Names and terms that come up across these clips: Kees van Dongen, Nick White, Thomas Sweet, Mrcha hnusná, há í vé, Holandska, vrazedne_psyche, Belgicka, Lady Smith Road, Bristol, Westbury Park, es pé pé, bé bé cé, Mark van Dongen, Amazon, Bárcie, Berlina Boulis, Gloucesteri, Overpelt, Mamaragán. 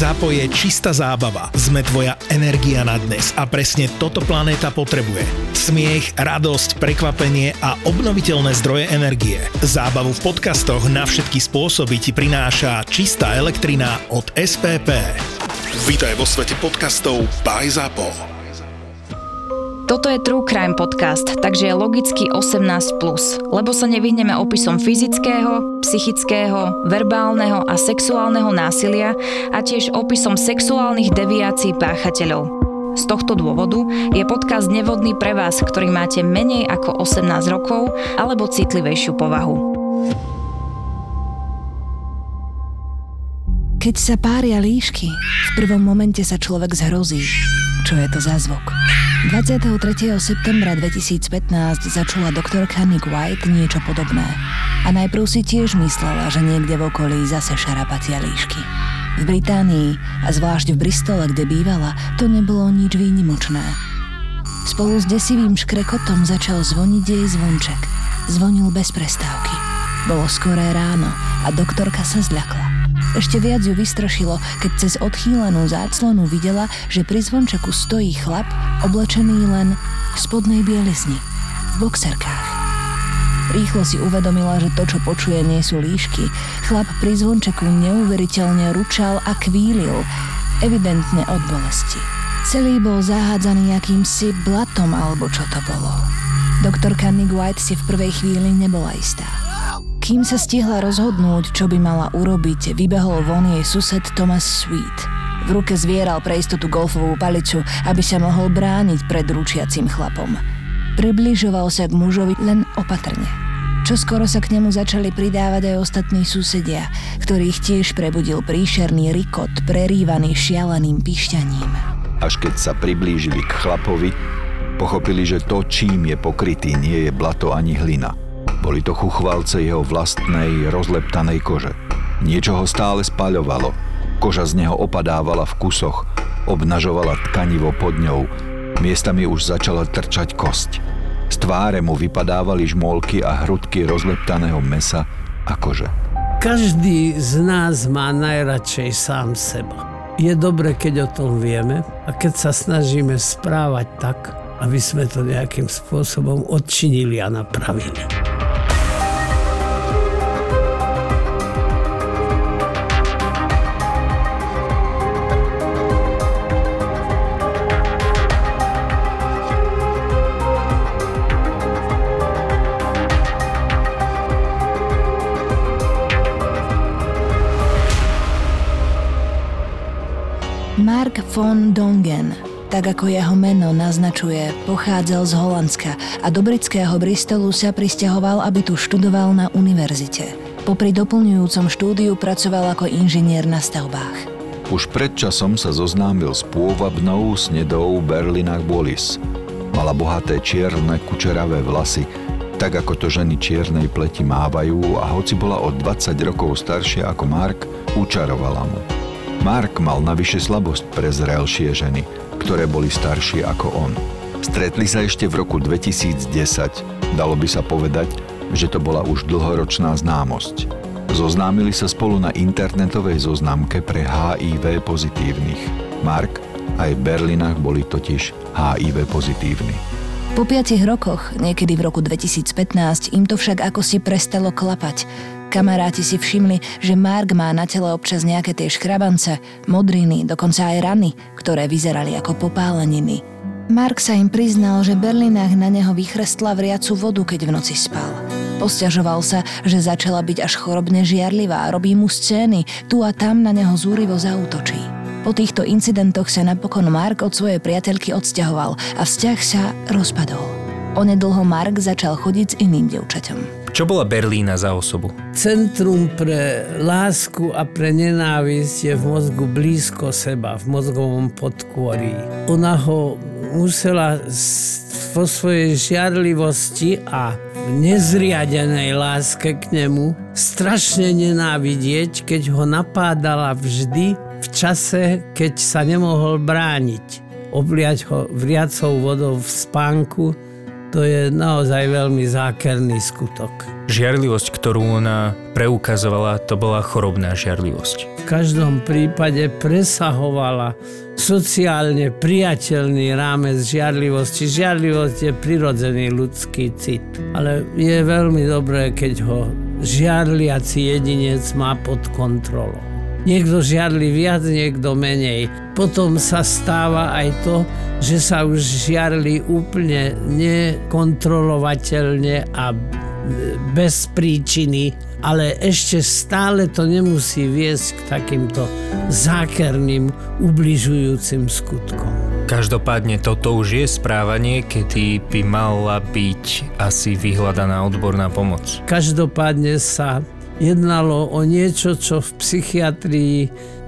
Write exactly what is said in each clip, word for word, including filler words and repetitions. Zapo je čistá zábava. Sme tvoja energia na dnes a presne toto planéta potrebuje. Smiech, radosť, prekvapenie a obnoviteľné zdroje energie. Zábavu v podcastoch na všetky spôsoby ti prináša čistá elektrina od es pé pé. Vítaj vo svete podcastov by Zapo. Toto je True Crime Podcast, takže je logicky osemnásť plus, lebo sa nevyhneme opisom fyzického, psychického, verbálneho a sexuálneho násilia a tiež opisom sexuálnych deviácií páchateľov. Z tohto dôvodu je podcast nevhodný pre vás, ktorý máte menej ako osemnásť rokov alebo citlivejšiu povahu. Keď sa pária líšky, v prvom momente sa človek zhrozí. Čo je to za zvuk? dvadsiateho tretieho septembra dvetisícpätnásť začula doktorka Nick White niečo podobné. A najprv si tiež myslela, že niekde v okolí zase šarapatia líšky. V Británii, a zvlášť v Bristole, kde bývala, to nebolo nič výnimočné. Spolu s desivým škrekotom začal zvoniť jej zvonček. Zvonil bez prestávky. Bolo skoré ráno a doktorka sa zľakla. Ešte viac ju vystrašilo, keď cez odchýlenú záclonu videla, že pri zvončeku stojí chlap, oblečený len v spodnej bielizni, v boxerkách. Rýchlo si uvedomila, že to, čo počuje, nie sú líšky. Chlap pri zvončeku neuveriteľne ručal a kvílil, evidentne od bolesti. Celý bol zahádzaný jakýmsi blatom, alebo čo to bolo. Doktorka Nick White si v prvej chvíli nebola istá. Kým sa stihla rozhodnúť, čo by mala urobiť, vybehol von jej sused Thomas Sweet. V ruke zvieral pre istotu golfovú palicu, aby sa mohol brániť pred ručiacim chlapom. Približoval sa k mužovi len opatrne. Čoskoro sa k nemu začali pridávať aj ostatní susedia, ktorých tiež prebudil príšerný rikot, prerývaný šialeným pišťaním. Až keď sa priblížili k chlapovi, pochopili, že to, čím je pokrytý, nie je blato ani hlina. Boli to chuchvalce jeho vlastnej, rozleptanej kože. Niečo ho stále spaľovalo. Koža z neho opadávala v kusoch, obnažovala tkanivo pod ňou. Miestami už začala trčať kosť. Z tváre mu vypadávali žmôlky a hrudky rozleptaného mäsa a kože. Každý z nás má najradšej sám seba. Je dobre, keď o tom vieme a keď sa snažíme správať tak, aby sme to nejakým spôsobom odčinili a napravili. Mark van Dongen, tak ako jeho meno naznačuje, pochádzal z Holandska a do britského Bristolu sa prisťahoval, aby tu študoval na univerzite. Popri doplňujúcom štúdiu pracoval ako inžinier na stavbách. Už predčasom sa zoznámil s pôvabnou snedou Berlina Boulis. Mala bohaté čierne kučeravé vlasy, tak ako to ženy čiernej pleti mávajú, a hoci bola o dvadsať rokov staršia ako Mark, učarovala mu. Mark mal navyše slabosť pre zrelšie ženy, ktoré boli staršie ako on. Stretli sa ešte v roku dvetisícdesať. Dalo by sa povedať, že to bola už dlhoročná známosť. Zoznámili sa spolu na internetovej zoznamke pre há í vé pozitívnych. Mark aj Berlina boli totiž há í vé pozitívni. Po piatich rokoch, niekedy v roku dvetisícpätnásť, im to však akosi prestalo klapať. Kamaráti si všimli, že Mark má na tele občas nejaké tie škrabance, modriny, dokonca aj rany, ktoré vyzerali ako popáleniny. Mark sa im priznal, že Berlinách na neho vychrstla vriacu vodu, keď v noci spal. Posťažoval sa, že začala byť až chorobne žiarlivá, robí mu scény, tu a tam na neho zúrivo zaútočí. Po týchto incidentoch sa napokon Mark od svojej priateľky odsťahoval a vzťah sa rozpadol. Onedlho Mark začal chodiť s iným dievčaťom. Čo bola Berlína za osobu? Centrum pre lásku a pre nenávisť je v mozgu blízko seba, v mozgovom podkôrí. Ona ho musela po svojej žiarlivosti a nezriadenej láske k nemu strašne nenávidieť, keď ho napádala vždy v čase, keď sa nemohol brániť. Obliať ho vriacou vodou v spánku To je naozaj veľmi zákerný skutok. Žiarlivosť, ktorú ona preukazovala, to bola chorobná žiarlivosť. V každom prípade presahovala sociálne priateľný rámec žiarlivosti. Žiarlivosť je prirodzený ľudský cit, ale je veľmi dobré, keď ho žiarliaci jedinec má pod kontrolou. Niekto žiarli viac, niekto menej. Potom sa stáva aj to, že sa už žiarli úplne nekontrolovateľne a bez príčiny, ale ešte stále to nemusí viesť k takýmto zákerným, ubližujúcim skutkom. Každopádne toto už je správanie, kedy by mala byť asi vyhľadaná odborná pomoc. Každopádne sa jednalo o niečo, čo v psychiatrii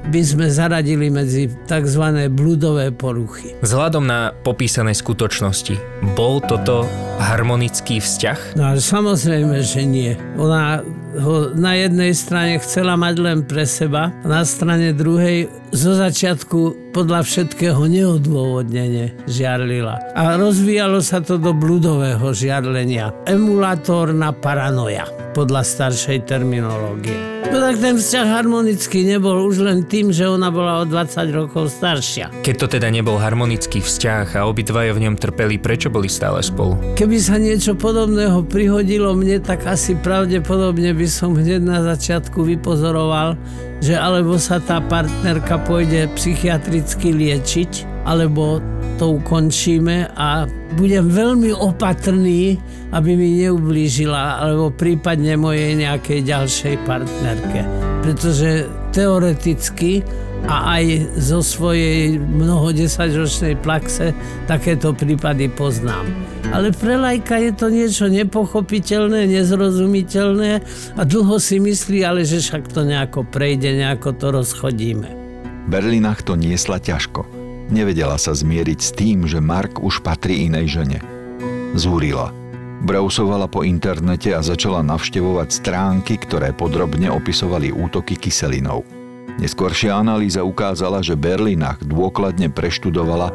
by sme zaradili medzi tzv. Bludové poruchy. Vzhľadom na popísané skutočnosti, bol toto harmonický vzťah? No samozrejme, že nie. Ona ho na jednej strane chcela mať len pre seba, na strane druhej zo začiatku podľa všetkého neodôvodnene žiarlila. A rozvíjalo sa to do bludového žiarlenia. Emulatórna paranoja podľa staršej terminológie. No tak ten vzťah harmonický nebol už len tým, že ona bola o dvadsať rokov staršia. Keď to teda nebol harmonický vzťah a obidvaja v ňom trpeli, prečo boli stále spolu? Keby sa niečo podobného prihodilo mne, tak asi pravdepodobne by som hneď na začiatku vypozoroval, že alebo sa tá partnerka pôjde psychiatricky liečiť, alebo to ukončíme a budem veľmi opatrný, aby mi neublížila, alebo prípadne mojej nejakej ďalšej partnerke. Pretože teoreticky a aj zo svojej mnohodesaťročnej praxe takéto prípady poznám. Ale pre laika je to niečo nepochopiteľné, nezrozumiteľné a dlho si myslí, ale že však to nejako prejde, nejako to rozchodíme. Berlinach to niesla ťažko. Nevedela sa zmieriť s tým, že Mark už patrí inej žene. Zúrila. Browsovala po internete a začala navštevovať stránky, ktoré podrobne opisovali útoky kyselinou. Neskoršia analýza ukázala, že Berlinach dôkladne preštudovala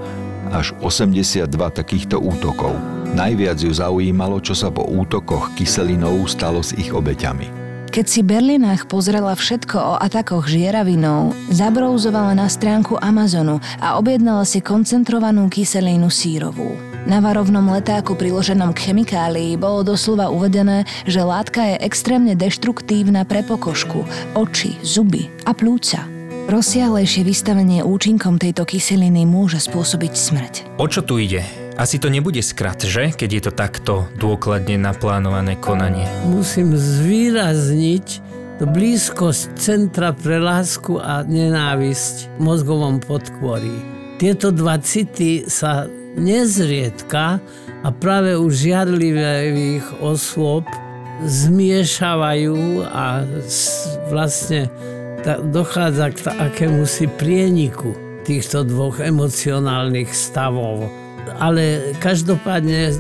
až osemdesiatdva takýchto útokov. Najviac ju zaujímalo, čo sa po útokoch kyselinou stalo s ich obeťami. Keď si Berlinach pozrela všetko o atakoch žieravinou, zabrouzovala na stránku Amazonu a objednala si koncentrovanú kyselinu sírovú. Na varovnom letáku priloženom k chemikálii bolo doslova uvedené, že látka je extrémne deštruktívna pre pokožku, oči, zuby a plúca. Rozsiahlejšie vystavenie účinkom tejto kyseliny môže spôsobiť smrť. O čo tu ide? Asi to nebude skrat, že? Keď je to takto dôkladne naplánované konanie. Musím zvýrazniť blízkosť centra pre lásku a nenávisť v mozgovom podkôrí. Tieto dva city sa nezriedka a práve u žiarlivých osôb zmiešavajú a vlastne dochádza k akémusi prieniku týchto dvoch emocionálnych stavov. Ale každopádne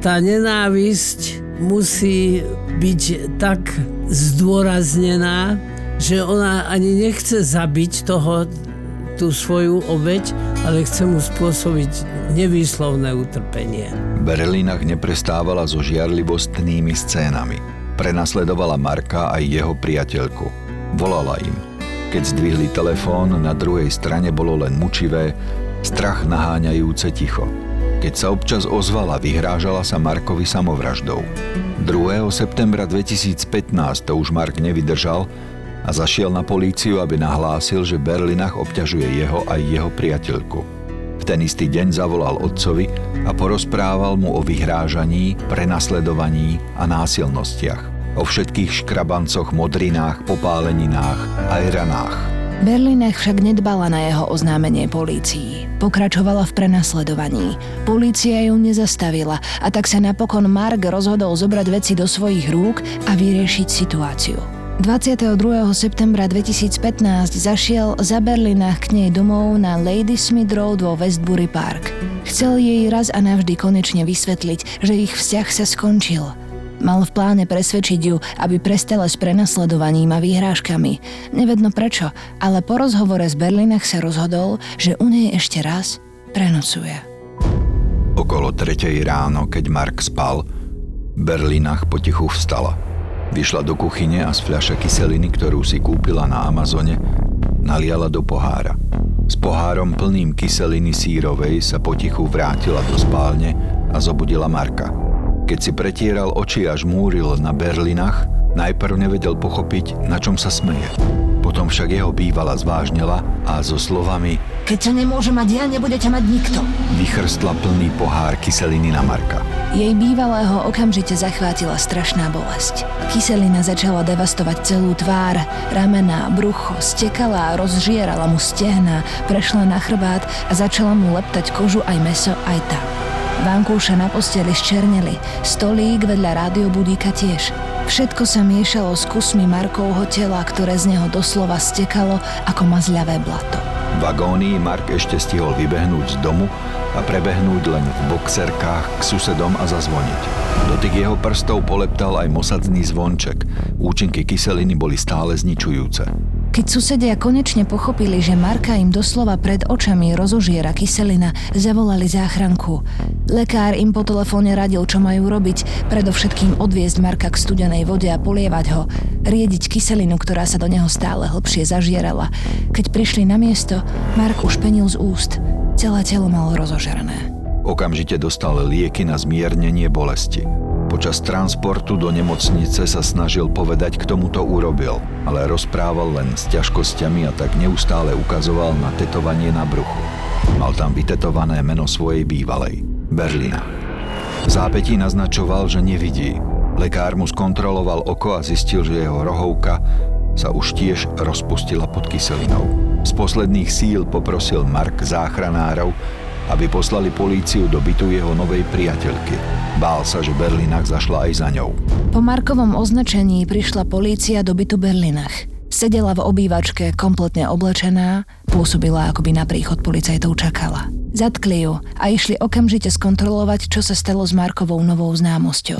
tá nenávisť musí byť tak zdôraznená, že ona ani nechce zabiť toho, tú svoju obeť, ale chce mu spôsobiť nevýslovné utrpenie. Berlinach neprestávala so žiarlivostnými scénami. Prenasledovala Marka aj jeho priateľku. Volala im. Keď zdvihli telefón, na druhej strane bolo len mučivé, strach naháňajúce ticho. Keď sa občas ozvala, vyhrážala sa Markovi samovraždou. druhého septembra dvetisícpätnásť to už Mark nevydržal a zašiel na políciu, aby nahlásil, že Berlinach obťažuje jeho aj jeho priateľku. V ten istý deň zavolal otcovi a porozprával mu o vyhrážaní, prenasledovaní a násilnostiach. O všetkých škrabancoch, modrinách, popáleninách aj ranách. Berlinach však nedbala na jeho oznámenie polícii. Pokračovala v prenasledovaní. Polícia ju nezastavila a tak sa napokon Mark rozhodol zobrať veci do svojich rúk a vyriešiť situáciu. dvadsiateho druhého septembra dvetisícpätnásť zašiel za Berlinach k nej domov na Lady Smith Road vo Westbury Park. Chcel jej raz a navždy konečne vysvetliť, že ich vzťah sa skončil. Mal v pláne presvedčiť ju, aby prestala s prenasledovaním a výhrážkami. Nevedno prečo, ale po rozhovore s Berlinach sa rozhodol, že u nej ešte raz prenocuje. O okolo tretej ráno, keď Mark spal, Berlinach potichu vstala. Vyšla do kuchyne a z fľaše kyseliny, ktorú si kúpila na Amazone, naliala do pohára. S pohárom plným kyseliny sírovej sa potichu vrátila do spálne a zobudila Marka. Keď si pretieral oči a žmúril na Berlinach, najprv nevedel pochopiť, na čom sa smeje. Potom však jeho bývala zvážnela a so slovami "Keď sa nemôže mať ja, nebude ťa mať nikto" vychrstla plný pohár kyseliny na Marka. Jej bývalého okamžite zachvátila strašná bolesť. Kyselina začala devastovať celú tvár, ramená, brucho, stekala a rozžierala mu stehná, prešla na chrbát a začala mu leptať kožu aj mäso, aj tak. Vankúša na posteli zčerneli, stolík vedľa rádiobudíka tiež. Všetko sa miešalo s kusmi Markovho tela, ktoré z neho doslova stekalo ako mazľavé blato. V agónii Mark ešte stihol vybehnúť z domu a prebehnúť len v boxerkách k susedom a zazvoniť. Dotyk jeho prstov poleptal aj mosadzný zvonček. Účinky kyseliny boli stále zničujúce. Keď susedia konečne pochopili, že Marka im doslova pred očami rozožiera kyselina, zavolali záchranku. Lekár im po telefóne radil, čo majú robiť, predovšetkým odviesť Marka k studenej vode a polievať ho, riediť kyselinu, ktorá sa do neho stále hlbšie zažierala. Keď prišli na miesto, Mark už penil z úst. Celé telo malo rozožerané. Okamžite dostal lieky na zmiernenie bolesti. Počas transportu do nemocnice sa snažil povedať, k tomu to urobil, ale rozprával len s ťažkosťami a tak neustále ukazoval na tetovanie na bruchu. Mal tam vytetované meno svojej bývalej, Berlina. V zápätí naznačoval, že nevidí. Lekár mu skontroloval oko a zistil, že jeho rohovka sa už tiež rozpustila pod kyselinou. Z posledných síl poprosil Mark záchranárov, aby poslali políciu do bytu jeho novej priateľky. Bál sa, že Berlinach zašla aj za ňou. Po Markovom označení prišla polícia do bytu Berlinach. Sedela v obývačke, kompletne oblečená, pôsobila, ako by na príchod policajtov čakala. Zatkli ju a išli okamžite skontrolovať, čo sa stalo s Markovou novou známosťou.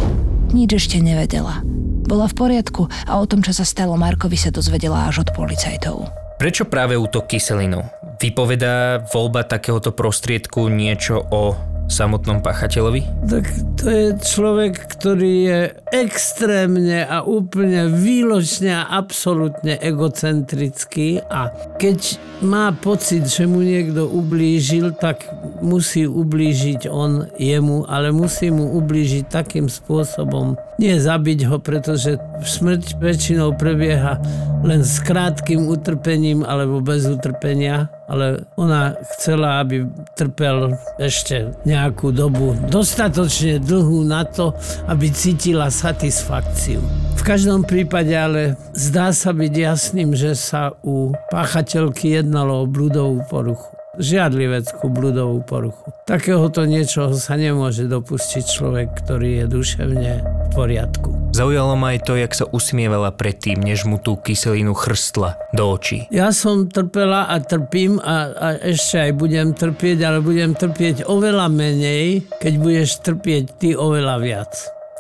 Nič ešte nevedela. Bola v poriadku a o tom, čo sa stalo Markovi, sa dozvedela až od policajtov. Prečo práve útok kyselinou? Vypovedá voľba takéhoto prostriedku niečo o samotnom páchateľovi? Tak to je človek, ktorý je extrémne a úplne výločne a absolútne egocentrický a keď má pocit, že mu niekto ublížil, tak musí ublížiť on jemu, ale musí mu ublížiť takým spôsobom. Nie zabiť ho, pretože smrť väčšinou prebieha len s krátkym utrpením alebo bez utrpenia. Ale ona chcela, aby trpel ešte nejakú dobu, dostatočne dlhú na to, aby cítila satisfakciu. V každom prípade ale zdá sa byť jasným, že sa u páchateľky jednalo o blúdovú poruchu. Žiadliveckú blúdovú poruchu. Takéhoto niečoho sa nemôže dopustiť človek, ktorý je duševne v poriadku. Zaujalo ma aj to, jak sa usmievala predtým, než mu tú kyselinu chrstla do očí. Ja som trpela a trpím a, a ešte aj budem trpieť, ale budem trpieť oveľa menej, keď budeš trpieť ty oveľa viac.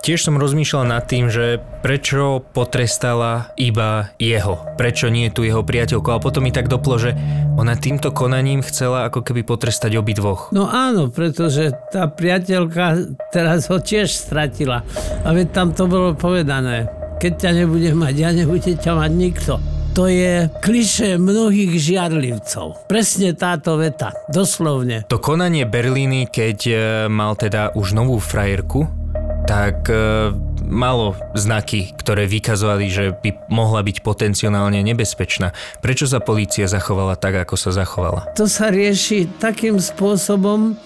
Tiež som rozmýšľal nad tým, že prečo potrestala iba jeho, prečo nie tu jeho priateľku, a potom mi tak doplo, že ona týmto konaním chcela ako keby potrestať obidvoch. No áno, pretože tá priateľka teraz ho tiež stratila a veď tam to bolo povedané, keď ťa nebude mať ja, nebude ťa mať nikto. To je klišé mnohých žiarlivcov. Presne táto veta, doslovne. To konanie Berlíny, keď mal teda už novú frajerku, tak e, malo znaky, ktoré vykazovali, že by mohla byť potenciálne nebezpečná. Prečo sa polícia zachovala tak, ako sa zachovala? To sa rieši takým spôsobom,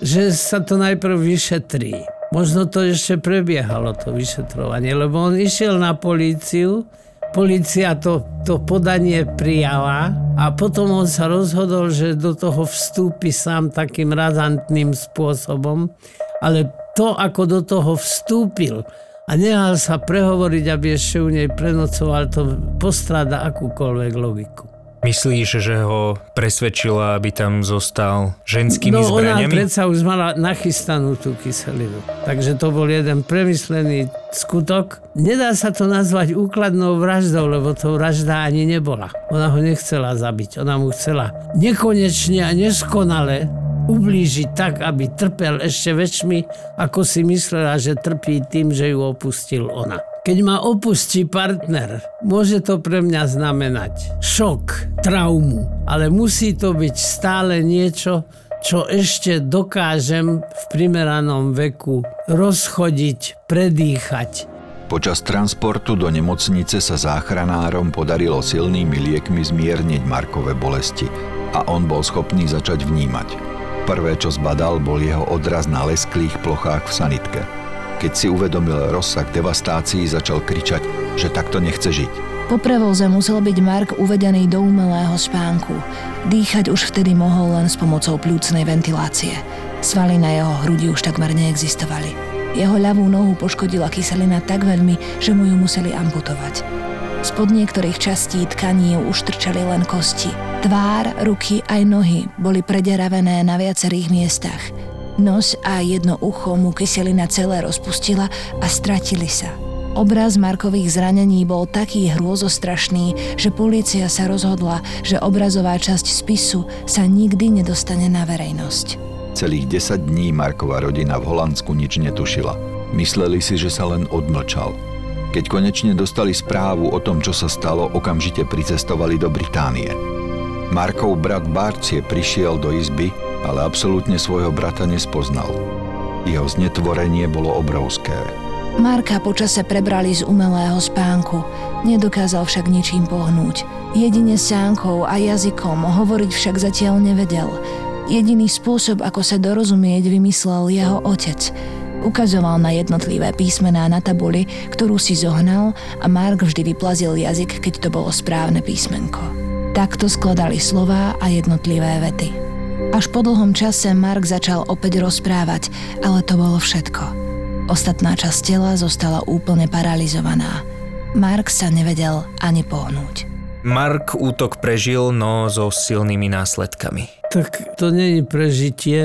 že sa to najprv vyšetrí. Možno to ešte prebiehalo, to vyšetrovanie, lebo on išiel na políciu, polícia to, to podanie prijala a potom on sa rozhodol, že do toho vstúpi sám takým razantným spôsobom, ale to, ako do toho vstúpil a nehal sa prehovoriť, aby ešte u nej prenocoval, to postráda akúkoľvek logiku. Myslíš, že ho presvedčila, aby tam zostal ženskými no, zbraniami? No ona predsa už mala nachystanú tú kyselinu. Takže to bol jeden premyslený skutok. Nedá sa to nazvať úkladnou vraždou, lebo to vražda ani nebola. Ona ho nechcela zabiť. Ona mu chcela nekonečne a neskonale ublížiť tak, aby trpel ešte väčšmi, ako si myslela, že trpí tým, že ju opustil ona. Keď ma opustí partner, môže to pre mňa znamenať šok, traumu, ale musí to byť stále niečo, čo ešte dokážem v primeranom veku rozchodiť, predýchať. Počas transportu do nemocnice sa záchranárom podarilo silnými liekmi zmierniť Markove bolesti a on bol schopný začať vnímať. Prvé, čo zbadal, bol jeho odraz na lesklých plochách v sanitke. Keď si uvedomil rozsah devastácií, začal kričať, že takto nechce žiť. Po prevoze musel byť Mark uvedený do umelého spánku. Dýchať už vtedy mohol len s pomocou pľúcnej ventilácie. Svaly na jeho hrudi už takmer neexistovali. Jeho ľavú nohu poškodila kyselina tak veľmi, že mu ju museli amputovať. Spod niektorých častí tkaní už trčali len kosti. Tvár, ruky aj nohy boli prederavené na viacerých miestach. Nos a jedno ucho mu kyselina celé rozpustila a stratili sa. Obraz Markových zranení bol taký hrôzostrašný, že polícia sa rozhodla, že obrazová časť spisu sa nikdy nedostane na verejnosť. Celých desať dní Markova rodina v Holandsku nič netušila. Mysleli si, že sa len odmlčal. Keď konečne dostali správu o tom, čo sa stalo, okamžite pricestovali do Británie. Markov brat Bárcie prišiel do izby, ale absolútne svojho brata nespoznal. Jeho znetvorenie bolo obrovské. Marka počase prebrali z umelého spánku. Nedokázal však ničím pohnúť. Jedine sánkou a jazykom, hovoriť však zatiaľ nevedel. Jediný spôsob, ako sa dorozumieť, vymyslel jeho otec. Ukazoval na jednotlivé písmená na tabuli, ktorú si zohnal, a Mark vždy vyplazil jazyk, keď to bolo správne písmenko. Takto skladali slová a jednotlivé vety. Až po dlhom čase Mark začal opäť rozprávať, ale to bolo všetko. Ostatná časť tela zostala úplne paralizovaná. Mark sa nevedel ani pohnúť. Mark útok prežil, no so silnými následkami. Tak to nie je prežitie,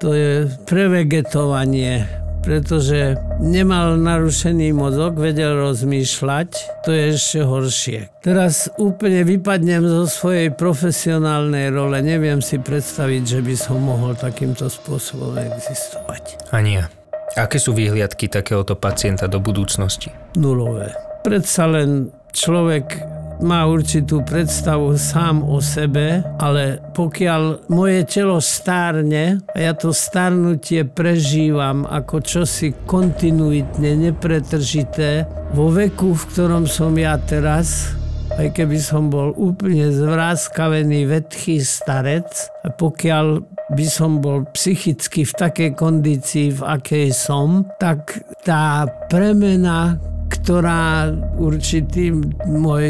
to je prevegetovanie, pretože nemal narušený mozog, vedel rozmýšľať, to je ešte horšie. Teraz úplne vypadnem zo svojej profesionálnej role, neviem si predstaviť, že by som mohol takýmto spôsobom existovať. Ani ja. Aké sú výhliadky takéhoto pacienta do budúcnosti? Nulové. Predsa len človek má určitú predstavu sám o sebe, ale pokiaľ moje telo stárne a ja to starnutie prežívam ako čosi kontinuitne, nepretržité, vo veku, v ktorom som ja teraz, aj keby som bol úplne zvráskavený, vetchý starec, a pokiaľ by som bol psychicky v takej kondícii, v akej som, tak tá premena, ktorá určitý môj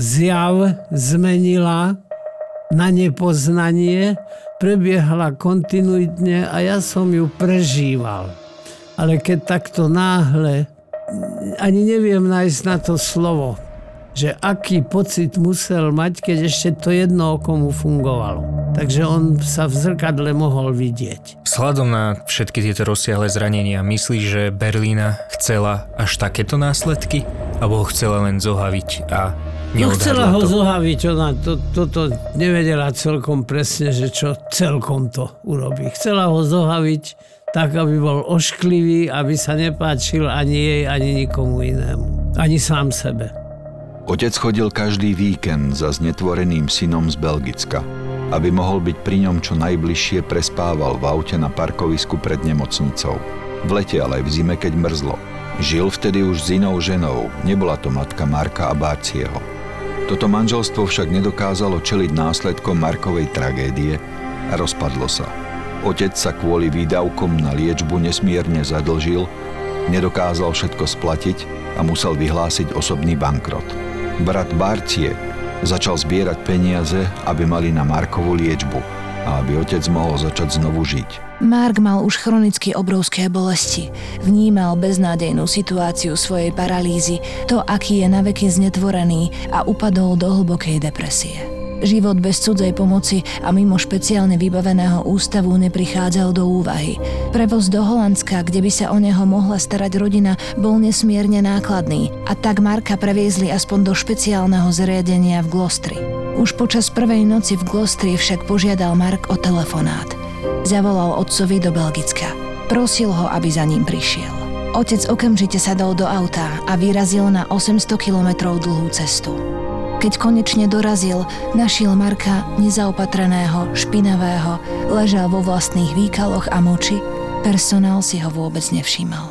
zjav zmenila na nepoznanie, prebiehala kontinuitne a ja som ju prežíval. Ale keď takto náhle, ani neviem nájsť na to slovo, že aký pocit musel mať, keď ešte to jedno oko mu fungovalo. Takže on sa v zrkadle mohol vidieť. Vzhľadom na všetky tieto rozsiahle zranenia, myslíš, že Berlína chcela až takéto následky? Alebo ho chcela len zohaviť a neodhadla to? No chcela ho zohaviť, ona to, toto nevedela celkom presne, že čo celkom to urobí. Chcela ho zohaviť tak, aby bol ošklivý, aby sa nepáčil ani jej, ani nikomu inému. Ani sám sebe. Otec chodil každý víkend za znetvoreným synom z Belgicka. Aby mohol byť pri ňom čo najbližšie, prespával v aute na parkovisku pred nemocnicou. V lete, ale aj v zime, keď mrzlo. Žil vtedy už s inou ženou, nebola to matka Marka a Bárcieho. Toto manželstvo však nedokázalo čeliť následkom Markovej tragédie a rozpadlo sa. Otec sa kvôli výdavkom na liečbu nesmierne zadlžil, nedokázal všetko splatiť a musel vyhlásiť osobný bankrot. Brat Bárcie začal zbierať peniaze, aby mali na Markovú liečbu a aby otec mohol začať znovu žiť. Mark mal už chronicky obrovské bolesti. Vnímal beznádejnú situáciu svojej paralýzy, to, aký je naveky znetvorený, a upadol do hlbokej depresie. Život bez cudzej pomoci a mimo špeciálne vybaveného ústavu neprichádzal do úvahy. Prevoz do Holandska, kde by sa o neho mohla starať rodina, bol nesmierne nákladný a tak Marka previezli aspoň do špeciálneho zariadenia v Gloucesteri. Už počas prvej noci v Gloucesteri však požiadal Mark o telefonát. zavolal otcovi do Belgicka. Prosil ho, aby za ním prišiel. Otec okamžite sadol do auta a vyrazil na osemsto kilometrov dlhú cestu. Keď konečne dorazil, našiel Marka nezaopatreného, špinavého, ležal vo vlastných výkaloch a moči, personál si ho vôbec nevšímal.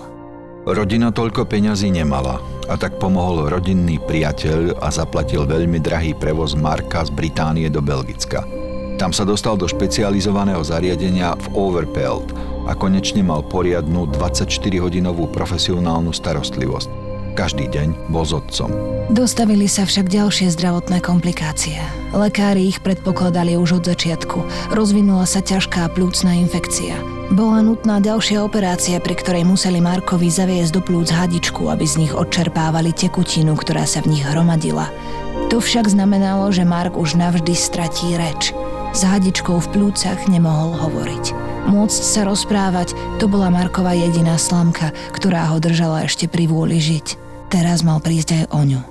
Rodina toľko peňazí nemala a tak pomohol rodinný priateľ a zaplatil veľmi drahý prevoz Marka z Británie do Belgicka. Tam sa dostal do špecializovaného zariadenia v Overpelt a konečne mal poriadnu dvadsaťštyri hodinovú profesionálnu starostlivosť. Každý deň bol s otcom. Dostavili sa však ďalšie zdravotné komplikácie. Lekári ich predpokladali už od začiatku. Rozvinula sa ťažká pľúcna infekcia. Bola nutná ďalšia operácia, pri ktorej museli Markovi zaviesť do plúc hadičku, aby z nich odčerpávali tekutinu, ktorá sa v nich hromadila. To však znamenalo, že Mark už navždy stratí reč. S hadičkou v plúcach nemohol hovoriť. Môcť sa rozprávať, to bola Markova jediná slamka, ktorá ho držala ešte pri vôli žiť. Teraz mal prísť aj o ňu.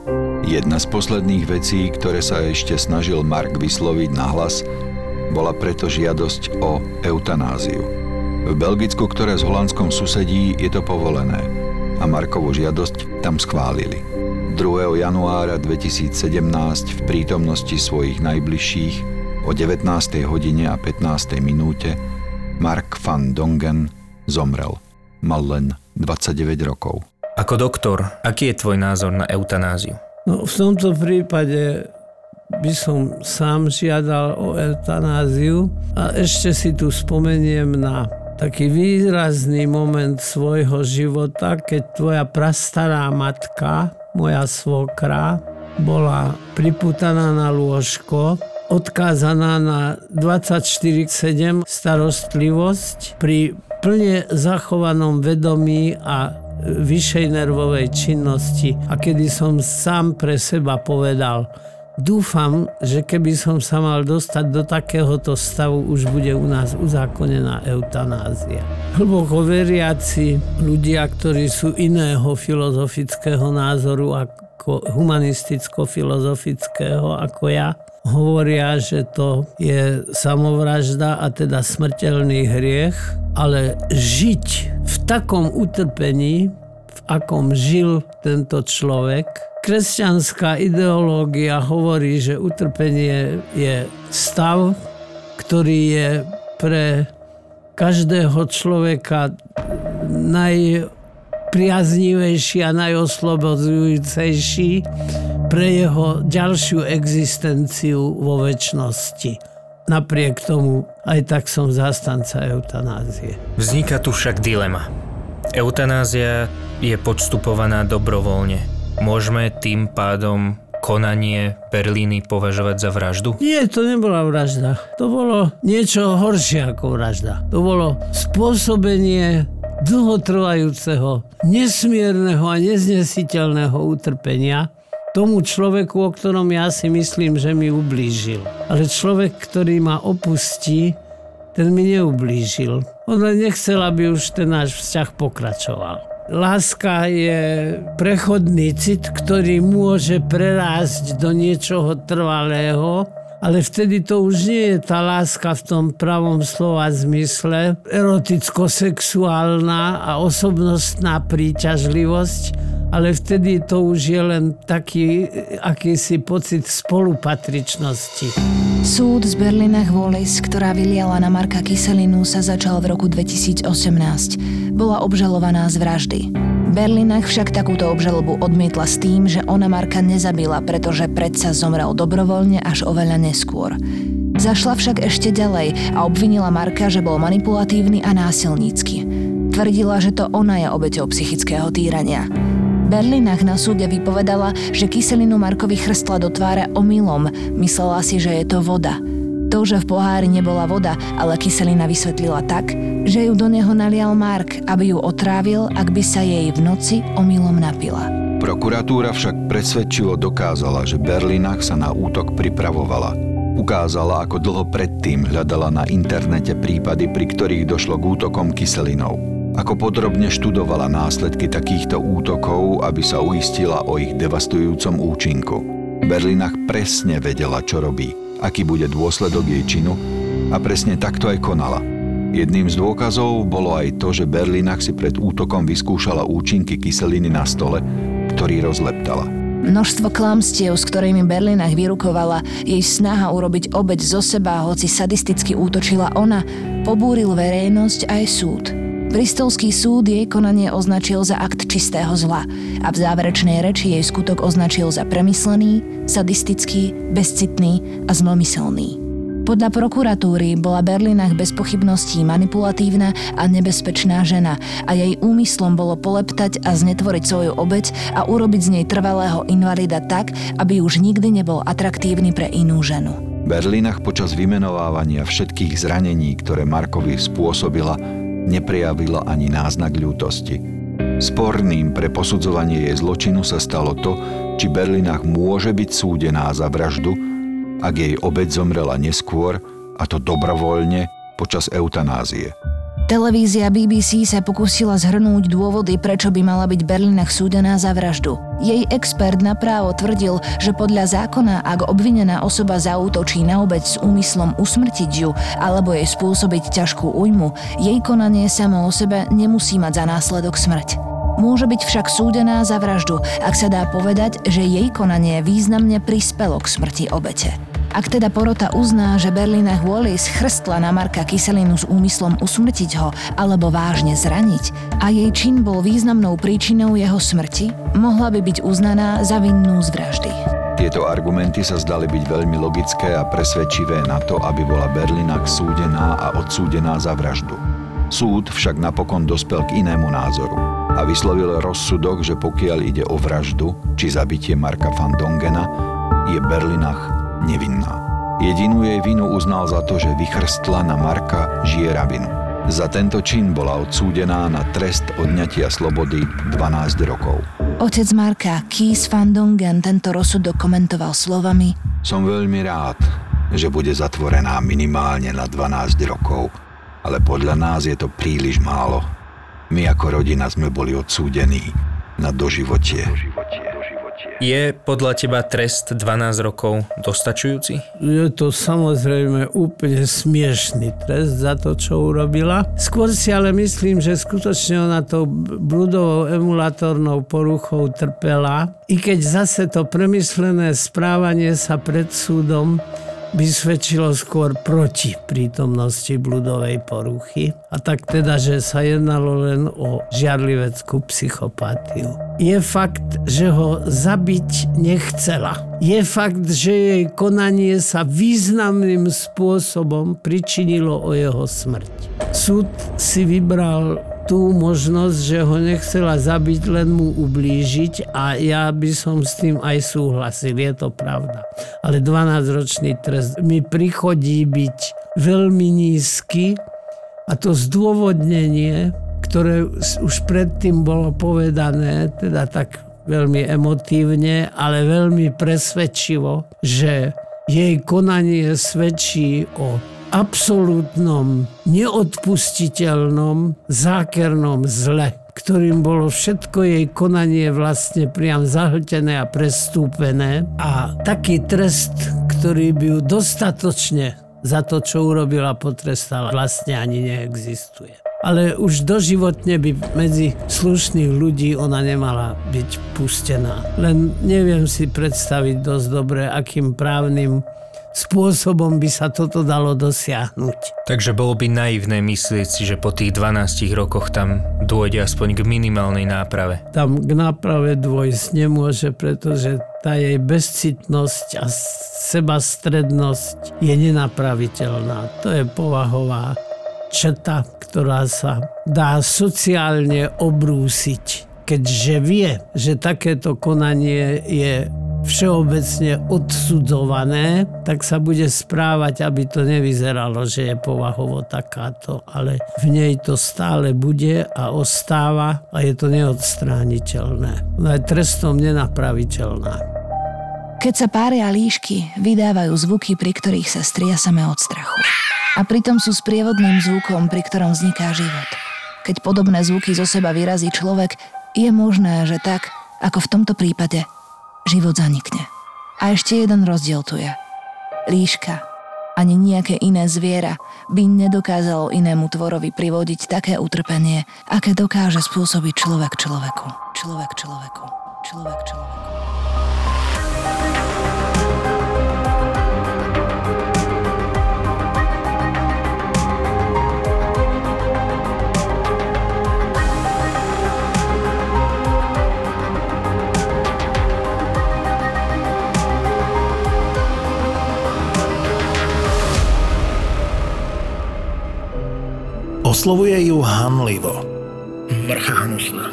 Jedna z posledných vecí, ktoré sa ešte snažil Mark vysloviť nahlas, bola preto žiadosť o eutanáziu. V Belgicku, ktoré s Holandskom susedí, je to povolené a Markovu žiadosť tam schválili. druhého januára dvetisícsedemnásť v prítomnosti svojich najbližších o devätnástej hodine a pätnástej minúte Mark van Dongen zomrel. Mal len dvadsaťdeväť rokov. Ako doktor, aký je tvoj názor na eutanáziu? No, v tomto prípade by som sám žiadal o eutanáziu a ešte si tu spomeniem na taký výrazný moment svojho života, keď tvoja prastará matka, moja svokra, bola priputaná na lôžko, odkázaná na dvadsaťštyri sedem starostlivosť pri plne zachovanom vedomí a vyššej nervovej činnosti. A kedy som sám pre seba povedal, dúfam, že keby som sa mal dostať do takéhoto stavu, už bude u nás uzákonená eutanázia. Hlboko veriaci ľudia, ktorí sú iného filozofického názoru ako humanisticko-filozofického ako ja, hovoria, že to je samovražda a teda smrteľný hriech, ale žiť v takom utrpení, v akom žil tento človek. Kresťanská ideológia hovorí, že utrpenie je stav, ktorý je pre každého človeka najpriaznivejší a najoslobozujúcejší pre jeho ďalšiu existenciu vo večnosti. Napriek tomu aj tak som zastanca eutanázie. Vzniká tu však dilema. Eutanázia je podstupovaná dobrovoľne. Môžeme tým pádom konanie Berlíny považovať za vraždu? Nie, to nebola vražda. To bolo niečo horšie ako vražda. To bolo spôsobenie dlhotrvajúceho, nesmierneho a neznesiteľného utrpenia tomu človeku, o ktorom ja si myslím, že mi ublížil. Ale človek, ktorý ma opustí, ten mi neublížil. On len nechcel, aby už ten náš vzťah pokračoval. Láska je prechodný cit, ktorý môže prerásť do niečoho trvalého, ale vtedy to už nie je tá láska v tom pravom slova zmysle, eroticko-sexuálna a osobnostná príťažlivosť, ale vtedy to už je len taký akýsi pocit spolupatričnosti. Súd z Berlina Boulis, ktorá vyliala na Marka kyselinu, sa začal v roku dvetisícosemnásť. Bola obžalovaná z vraždy. Berlina však takúto obžalobu odmietla s tým, že ona Marka nezabila, pretože predsa zomrel dobrovoľne až oveľa neskôr. Zašla však ešte ďalej a obvinila Marka, že bol manipulatívny a násilnícky. Tvrdila, že to ona je obeťou psychického týrania. Berlina na súde vypovedala, že kyselinu Markovi chrstla do tváre omylom, myslela si, že je to voda. To, že v pohári nebola voda, ale kyselina vysvetlila tak, že ju do neho nalial Mark, aby ju otrávil, ak by sa jej v noci omylom napila. Prokuratúra však presvedčivo dokázala, že Berlina sa na útok pripravovala. Ukázala, ako dlho predtým hľadala na internete prípady, pri ktorých došlo k útokom kyselinou. Ako podrobne študovala následky takýchto útokov, aby sa uistila o ich devastujúcom účinku. Berlina presne vedela, čo robí, aký bude dôsledok jej činu a presne takto aj konala. Jedným z dôkazov bolo aj to, že Berlina si pred útokom vyskúšala účinky kyseliny na stole, ktorý rozleptala. Množstvo klamstiev, s ktorými Berlina vyrukovala, jej snaha urobiť obeť zo seba, hoci sadisticky útočila ona, pobúril verejnosť aj súd. Bristolský súd jej konanie označil za akt čistého zla a v záverečnej reči jej skutok označil za premyslený, sadistický, bezcitný a zlomyselný. Podľa prokuratúry bola Berlina bez pochybností manipulatívna a nebezpečná žena a jej úmyslom bolo poleptať a znetvoriť svoju obeť a urobiť z nej trvalého invalida tak, aby už nikdy nebol atraktívny pre inú ženu. Berlina počas vymenovávania všetkých zranení, ktoré Markovi spôsobila, neprejavila ani náznak ľútosti. Sporným pre posudzovanie jej zločinu sa stalo to, či Berlina môže byť súdená za vraždu, ak jej obeť zomrela neskôr, a to dobrovoľne počas eutanázie. Televízia bé bé cé sa pokúsila zhrnúť dôvody, prečo by mala byť Berlina súdená za vraždu. Jej expert na právo tvrdil, že podľa zákona, ak obvinená osoba zaútočí na obeť s úmyslom usmrtiť ju alebo jej spôsobiť ťažkú újmu, jej konanie samo o sebe nemusí mať za následok smrť. Môže byť však súdená za vraždu, ak sa dá povedať, že jej konanie významne prispelo k smrti obete. Ak teda porota uzná, že Berlina Boulis chrstla na Marka kyselinu s úmyslom usmrtiť ho alebo vážne zraniť a jej čin bol významnou príčinou jeho smrti, mohla by byť uznaná za vinnú z vraždy. Tieto argumenty sa zdali byť veľmi logické a presvedčivé na to, aby bola Berlina súdená a odsúdená za vraždu. Súd však napokon dospel k inému názoru a vyslovil rozsudok, že pokiaľ ide o vraždu či zabitie Marka van Dongena, je Berlina nevinná. Jedinú jej vinu uznal za to, že vychrstla na Marka žieravinu. Za tento čin bola odsúdená na trest odňatia slobody dvanásť rokov. Otec Marka, Kees van Dongen, tento rozsudok komentoval slovami: Som veľmi rád, že bude zatvorená minimálne na dvanásť rokov, ale podľa nás je to príliš málo. My ako rodina sme boli odsúdení na doživotie. Je podľa teba trest dvanásť rokov dostačujúci? Je to samozrejme úplne smiešný trest za to, čo urobila. Skôr si ale myslím, že skutočne ona tou bludovou emulatórnou poruchou trpela. I keď zase to premyslené správanie sa pred súdom vysvedčilo skôr proti prítomnosti bludovej poruchy. A tak teda, že sa jednalo len o žiarliveckú psychopatiu. Je fakt, že ho zabiť nechcela. Je fakt, že jej konanie sa významným spôsobom pričinilo o jeho smrť. Súd si vybral tú možnosť, že ho nechcela zabiť, len mu ublížiť, a ja by som s tým aj súhlasil, je to pravda. Ale dvanásťročný trest mi prichodí byť veľmi nízky, a to zdôvodnenie, ktoré už predtým bolo povedané, teda tak veľmi emotívne, ale veľmi presvedčivo, že jej konanie svedčí o absolútnom, neodpustiteľnom, zákernom zle, ktorým bolo všetko jej konanie vlastne priam zahltené a prestúpené. A taký trest, ktorý by ju dostatočne za to, čo urobila, potrestala, vlastne ani neexistuje. Ale už doživotne by medzi slušných ľudí ona nemala byť pustená. Len neviem si predstaviť dosť dobre, akým právnym spôsobom by sa toto dalo dosiahnuť. Takže bolo by naivné myslieť si, že po tých dvanástich rokoch tam dôjde aspoň k minimálnej náprave. Tam k náprave dôjsť nemôže, pretože tá jej bezcitnosť a sebastrednosť je nenapraviteľná. To je povahová črta, ktorá sa dá sociálne obrúsiť, keďže vie, že takéto konanie je všeobecne odsudzované, tak sa bude správať, aby to nevyzeralo, že je povahovo takáto, ale v nej to stále bude a ostáva a je to neodstrániteľné. Ona je trestom nenapraviteľná. Keď sa pária líšky, vydávajú zvuky, pri ktorých sa striasame od strachu. A pritom sú sprievodným zvukom, pri ktorom vzniká život. Keď podobné zvuky zo seba vyrazí človek, je možné, že tak, ako v tomto prípade, život zanikne. A ešte jeden rozdiel tu je. Líška a ani nejaké iné zviera by nedokázalo inému tvorovi privodiť také utrpenie, aké dokáže spôsobiť človek človeku. Človek človeku. Človek človeku. Oslovuje ju hanlivo. Mrcha hnusná.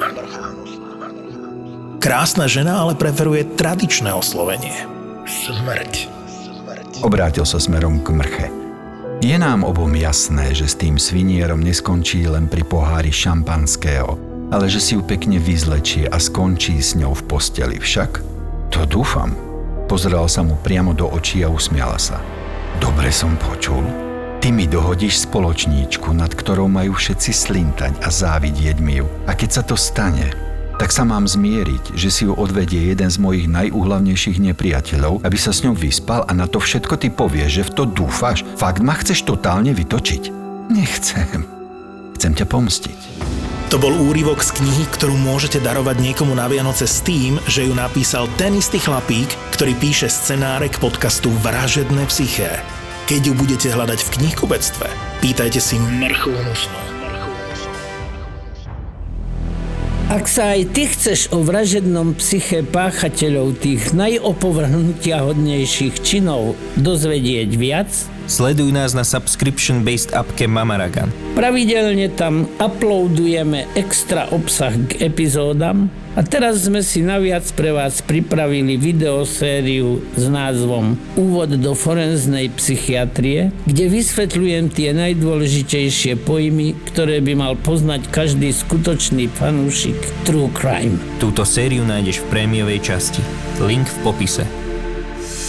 Krásna žena ale preferuje tradičné oslovenie. Smrť. Obrátil sa smerom k mrche. Je nám obom jasné, že s tým svinierom neskončí len pri pohári šampanského, ale že si ju pekne vyzlečie a skončí s ňou v posteli. Však? To dúfam. Pozeral sa mu priamo do očí a usmiala sa. Dobre som počul. Ty mi dohodíš spoločníčku, nad ktorou majú všetci slintať a závidieť mi ju. A keď sa to stane, tak sa mám zmieriť, že si ju odvedie jeden z mojich najúhlavnejších nepriateľov, aby sa s ňou vyspal a na to všetko ty povieš, že v to dúfaš. Fakt ma chceš totálne vytočiť? Nechcem. Chcem ťa pomstiť. To bol úryvok z knihy, ktorú môžete darovať niekomu na Vianoce s tým, že ju napísal ten istý chlapík, ktorý píše scenáre k podcastu Vražedné psyché. Keď ju budete hľadať v knihkupectve, pýtajte si Mrchu hnusnú. Ak sa aj ty chceš o vražednom psyché páchateľov tých najopovrhnutiahodnejších činov dozvedieť viac, sleduj nás na subscription-based appke Mamaragán. Pravidelne tam uploadujeme extra obsah k epizódam a teraz sme si naviac pre vás pripravili videosériu s názvom Úvod do forenznej psychiatrie, kde vysvetľujem tie najdôležitejšie pojmy, ktoré by mal poznať každý skutočný fanúšik True Crime. Túto sériu nájdeš v prémiovej časti. Link v popise.